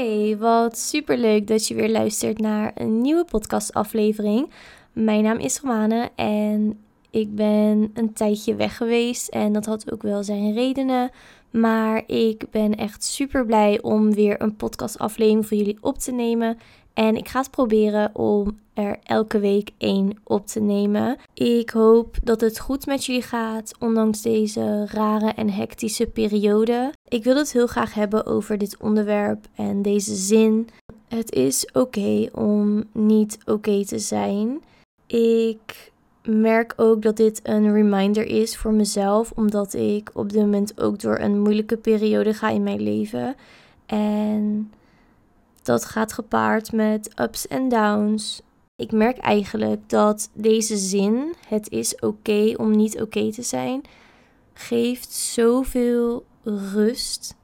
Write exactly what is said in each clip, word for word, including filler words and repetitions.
Hey, wat superleuk dat je weer luistert naar een nieuwe podcastaflevering. Mijn naam is Romane en ik ben een tijdje weg geweest en dat had ook wel zijn redenen. Maar ik ben echt super blij om weer een podcastaflevering voor jullie op te nemen. En ik ga het proberen om er elke week één op te nemen. Ik hoop dat het goed met jullie gaat, ondanks deze rare en hectische periode. Ik wil het heel graag hebben over dit onderwerp en deze zin. Het is oké om niet oké te zijn. Ik merk ook dat dit een reminder is voor mezelf, omdat ik op dit moment ook door een moeilijke periode ga in mijn leven. En dat gaat gepaard met ups en downs. Ik merk eigenlijk dat deze zin, het is oké om niet oké te zijn, geeft zoveel rust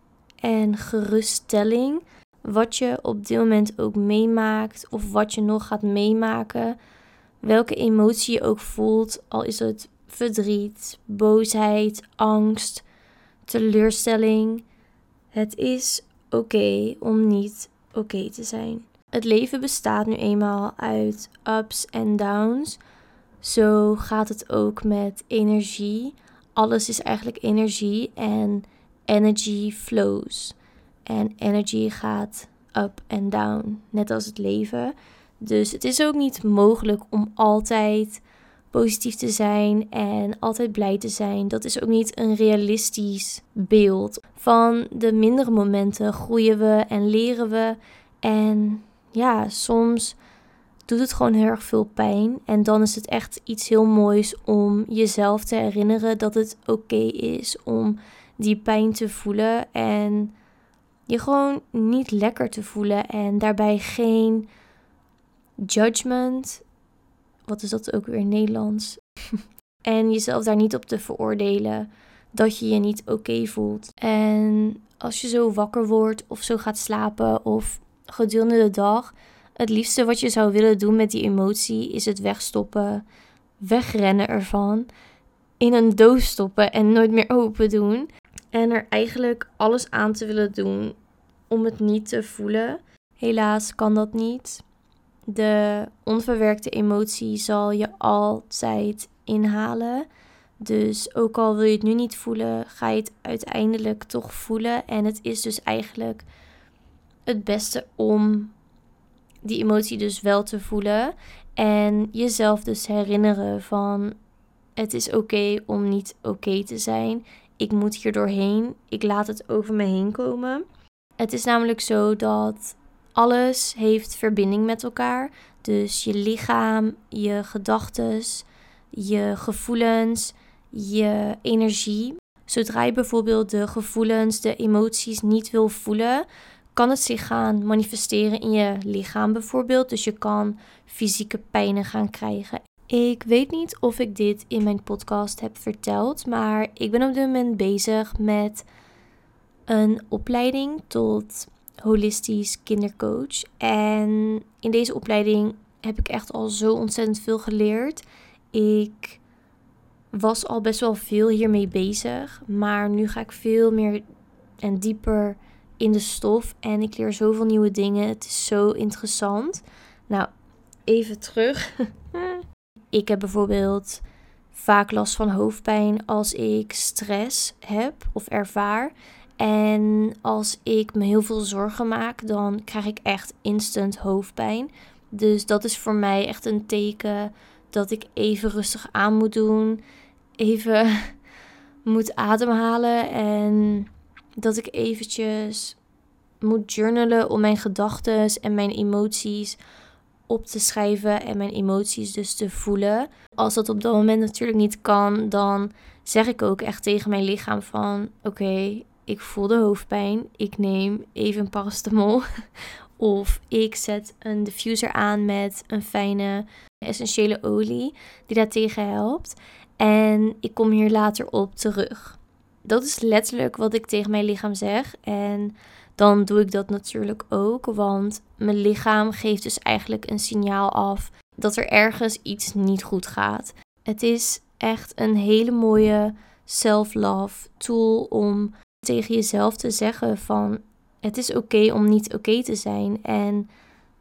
en geruststelling. Wat je op dit moment ook meemaakt of wat je nog gaat meemaken. Welke emotie je ook voelt, al is het verdriet, boosheid, angst, teleurstelling. Het is oké om niet oké te zijn. Het leven bestaat nu eenmaal uit ups en downs. Zo gaat het ook met energie. Alles is eigenlijk energie en energy flows. En energy gaat up en down, net als het leven. Dus het is ook niet mogelijk om altijd positief te zijn en altijd blij te zijn. Dat is ook niet een realistisch beeld. Van de mindere momenten groeien we en leren we. En ja, soms doet het gewoon heel erg veel pijn. En dan is het echt iets heel moois om jezelf te herinneren dat het oké is om die pijn te voelen. En je gewoon niet lekker te voelen. En daarbij geen judgment. Wat is dat ook weer in Nederlands? En jezelf daar niet op te veroordelen dat je je niet oké voelt. En als je zo wakker wordt of zo gaat slapen of gedurende de dag, het liefste wat je zou willen doen met die emotie is het wegstoppen, wegrennen ervan, in een doos stoppen en nooit meer open doen. En er eigenlijk alles aan te willen doen om het niet te voelen. Helaas kan dat niet. De onverwerkte emotie zal je altijd inhalen. Dus ook al wil je het nu niet voelen, ga je het uiteindelijk toch voelen. En het is dus eigenlijk het beste om die emotie dus wel te voelen. En jezelf dus herinneren van het is oké om niet oké te zijn. Ik moet hier doorheen. Ik laat het over me heen komen. Het is namelijk zo dat alles heeft verbinding met elkaar. Dus je lichaam, je gedachtes, je gevoelens, je energie. Zodra je bijvoorbeeld de gevoelens, de emoties niet wil voelen, kan het zich gaan manifesteren in je lichaam bijvoorbeeld. Dus je kan fysieke pijnen gaan krijgen. Ik weet niet of ik dit in mijn podcast heb verteld, maar ik ben op dit moment bezig met een opleiding tot holistisch kindercoach. En in deze opleiding heb ik echt al zo ontzettend veel geleerd. Ik was al best wel veel hiermee bezig, maar nu ga ik veel meer en dieper in de stof en ik leer zoveel nieuwe dingen. Het is zo interessant. Nou, even terug. Ik heb bijvoorbeeld vaak last van hoofdpijn als ik stress heb of ervaar. En als ik me heel veel zorgen maak, dan krijg ik echt instant hoofdpijn. Dus dat is voor mij echt een teken dat ik even rustig aan moet doen. Even moet ademhalen en dat ik eventjes moet journalen om mijn gedachten en mijn emoties op te schrijven en mijn emoties dus te voelen. Als dat op dat moment natuurlijk niet kan, dan zeg ik ook echt tegen mijn lichaam van oké, ik voel de hoofdpijn, ik neem even paracetamol. Of ik zet een diffuser aan met een fijne essentiële olie die daartegen helpt. En ik kom hier later op terug. Dat is letterlijk wat ik tegen mijn lichaam zeg. En dan doe ik dat natuurlijk ook. Want mijn lichaam geeft dus eigenlijk een signaal af dat er ergens iets niet goed gaat. Het is echt een hele mooie self-love tool om tegen jezelf te zeggen van Het is oké om niet oké te zijn en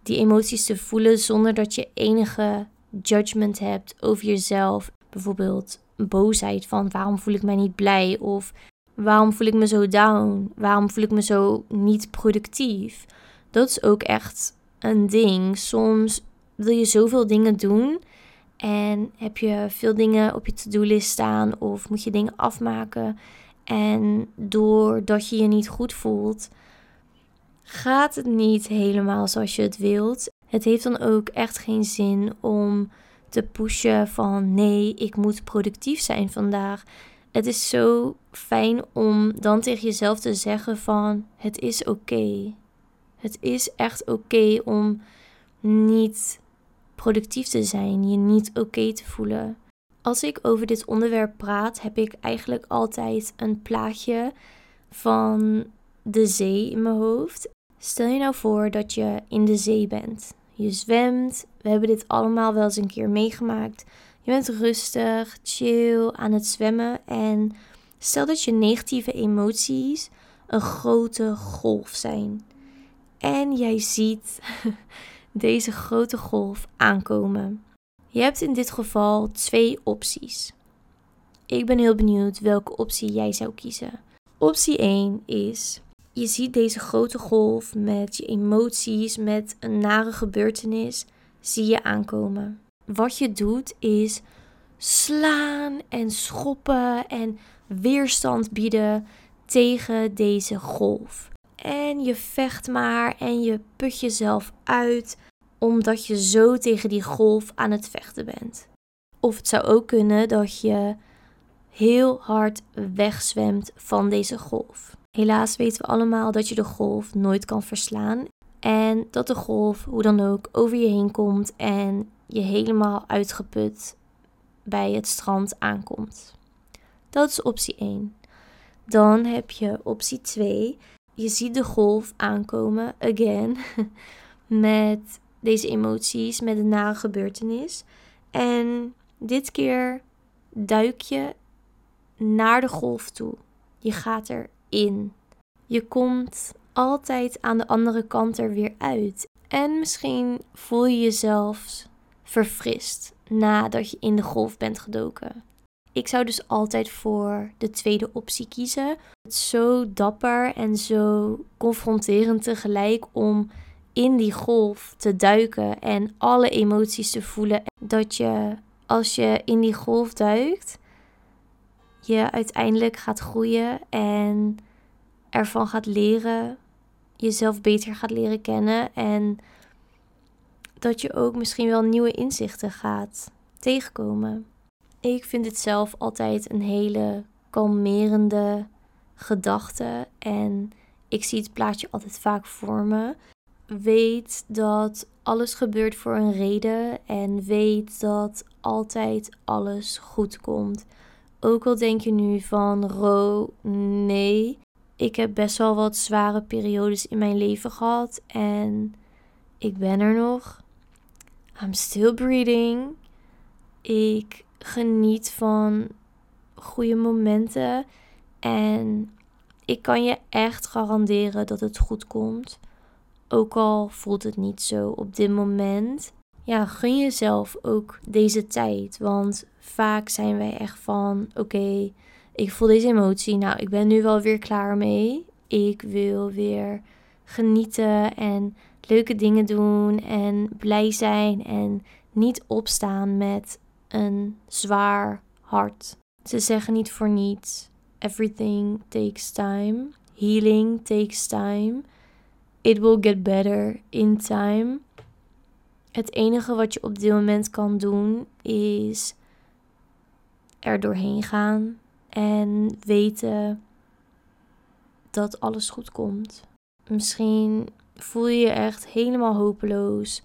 die emoties te voelen zonder dat je enige judgment hebt over jezelf. Bijvoorbeeld boosheid van waarom voel ik mij niet blij of waarom voel ik me zo down, waarom voel ik me zo niet productief. Dat is ook echt een ding. Soms wil je zoveel dingen doen en heb je veel dingen op je to-do-list staan of moet je dingen afmaken. En doordat je je niet goed voelt, gaat het niet helemaal zoals je het wilt. Het heeft dan ook echt geen zin om te pushen van nee, ik moet productief zijn vandaag. Het is zo fijn om dan tegen jezelf te zeggen van het is oké. Het is echt oké om niet productief te zijn, je niet oké te voelen. Als ik over dit onderwerp praat, heb ik eigenlijk altijd een plaatje van de zee in mijn hoofd. Stel je nou voor dat je in de zee bent. Je zwemt, we hebben dit allemaal wel eens een keer meegemaakt. Je bent rustig, chill aan het zwemmen. En stel dat je negatieve emoties een grote golf zijn. En jij ziet deze grote golf aankomen. Je hebt in dit geval twee opties. Ik ben heel benieuwd welke optie jij zou kiezen. Optie één is, je ziet deze grote golf met je emoties, met een nare gebeurtenis, zie je aankomen. Wat je doet is slaan en schoppen en weerstand bieden tegen deze golf. En je vecht maar en je put jezelf uit, omdat je zo tegen die golf aan het vechten bent. Of het zou ook kunnen dat je heel hard wegzwemt van deze golf. Helaas weten we allemaal dat je de golf nooit kan verslaan. En dat de golf hoe dan ook over je heen komt en je helemaal uitgeput bij het strand aankomt. Dat is optie één. Dan heb je optie twee. Je ziet de golf aankomen, again, met deze emoties, met een nare gebeurtenis. En dit keer duik je naar de golf toe. Je gaat erin. Je komt altijd aan de andere kant er weer uit. En misschien voel je jezelf verfrist nadat je in de golf bent gedoken. Ik zou dus altijd voor de tweede optie kiezen. Het is zo dapper en zo confronterend tegelijk om in die golf te duiken en alle emoties te voelen. Dat je, als je in die golf duikt, je uiteindelijk gaat groeien en ervan gaat leren, jezelf beter gaat leren kennen en dat je ook misschien wel nieuwe inzichten gaat tegenkomen. Ik vind het zelf altijd een hele kalmerende gedachte en ik zie het plaatje altijd vaak voor me. Weet dat alles gebeurt voor een reden en weet dat altijd alles goed komt. Ook al denk je nu van, Ro, nee, ik heb best wel wat zware periodes in mijn leven gehad en ik ben er nog. I'm still breathing. Ik geniet van goede momenten en ik kan je echt garanderen dat het goed komt. Ook al voelt het niet zo op dit moment. Ja, gun jezelf ook deze tijd. Want vaak zijn wij echt van, oké, okay, ik voel deze emotie. Nou, ik ben nu wel weer klaar mee. Ik wil weer genieten en leuke dingen doen en blij zijn. En niet opstaan met een zwaar hart. Ze zeggen niet voor niets, everything takes time. Healing takes time. It will get better in time. Het enige wat je op dit moment kan doen is er doorheen gaan en weten dat alles goed komt. Misschien voel je je echt helemaal hopeloos,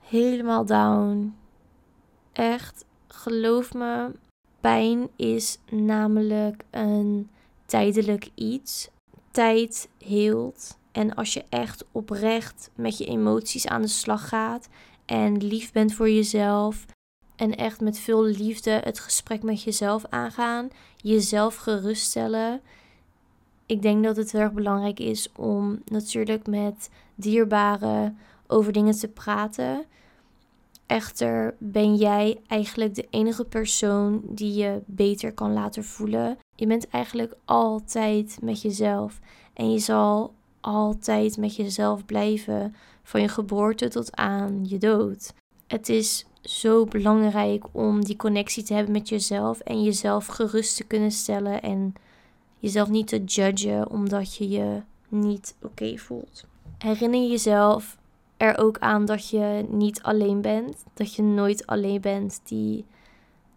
helemaal down. Echt, geloof me, pijn is namelijk een tijdelijk iets. Tijd heelt. En als je echt oprecht met je emoties aan de slag gaat en lief bent voor jezelf en echt met veel liefde het gesprek met jezelf aangaan, jezelf geruststellen, ik denk dat het heel erg belangrijk is om natuurlijk met dierbaren over dingen te praten. Echter ben jij eigenlijk de enige persoon die je beter kan laten voelen. Je bent eigenlijk altijd met jezelf. En je zal altijd met jezelf blijven. Van je geboorte tot aan je dood. Het is zo belangrijk om die connectie te hebben met jezelf. En jezelf gerust te kunnen stellen. En jezelf niet te judgen omdat je je niet oké voelt. Herinner jezelf er ook aan dat je niet alleen bent. Dat je nooit alleen bent die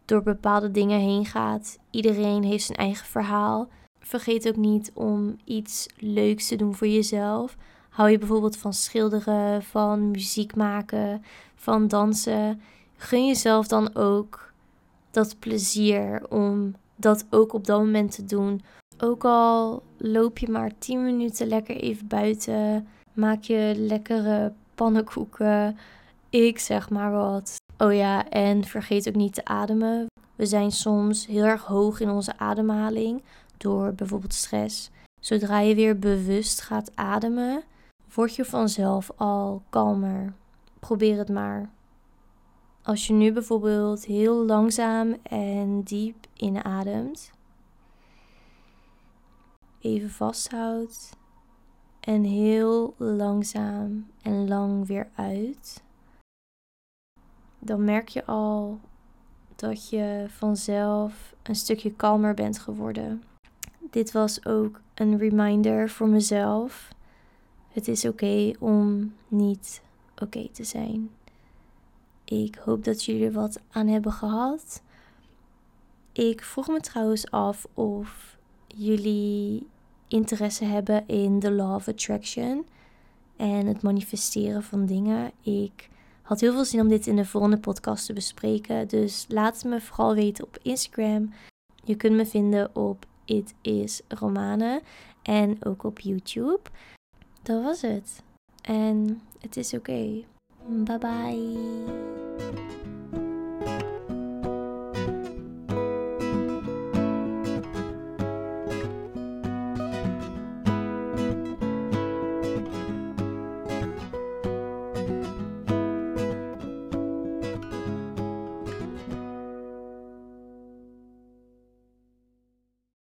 door bepaalde dingen heen gaat. Iedereen heeft zijn eigen verhaal. Vergeet ook niet om iets leuks te doen voor jezelf. Hou je bijvoorbeeld van schilderen, van muziek maken, van dansen. Gun jezelf dan ook dat plezier om dat ook op dat moment te doen. Ook al loop je maar tien minuten lekker even buiten. Maak je lekkere pannenkoeken. Ik zeg maar wat. Oh ja, en vergeet ook niet te ademen. We zijn soms heel erg hoog in onze ademhaling door bijvoorbeeld stress. Zodra je weer bewust gaat ademen, word je vanzelf al kalmer. Probeer het maar. Als je nu bijvoorbeeld heel langzaam en diep inademt, even vasthoudt en heel langzaam en lang weer uit, dan merk je al dat je vanzelf een stukje kalmer bent geworden. Dit was ook een reminder voor mezelf. Het is oké om niet oké te zijn. Ik hoop dat jullie er wat aan hebben gehad. Ik vroeg me trouwens af of jullie interesse hebben in de Law of Attraction en het manifesteren van dingen. Ik had heel veel zin om dit in de volgende podcast te bespreken, dus laat het me vooral weten op Instagram. Je kunt me vinden op It Is Romane en ook op YouTube. Dat was het. En het is oké. Bye bye.